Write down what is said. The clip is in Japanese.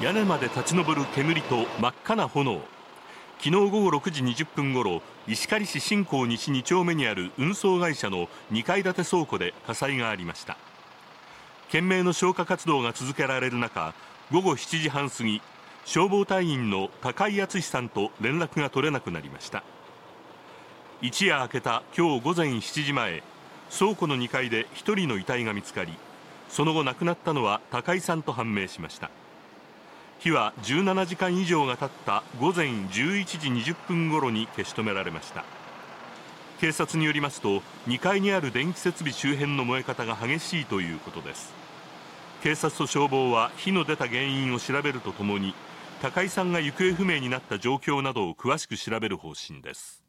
屋根まで立ち上る煙と真っ赤な炎。昨日午後6時20分ごろ、石狩市新港西2丁目にある運送会社の2階建て倉庫で火災がありました。懸命の消火活動が続けられる中、午後7時半過ぎ、消防隊員の高井敦さんと連絡が取れなくなりました。一夜明けた今日午前7時前、倉庫の2階で1人の遺体が見つかり、その後亡くなったのは高井さんと判明しました。火は17時間以上が経った午前11時20分ごろに消し止められました。警察によりますと、2階にある電気設備周辺の燃え方が激しいということです。警察と消防は火の出た原因を調べるとともに、高井さんが行方不明になった状況などを詳しく調べる方針です。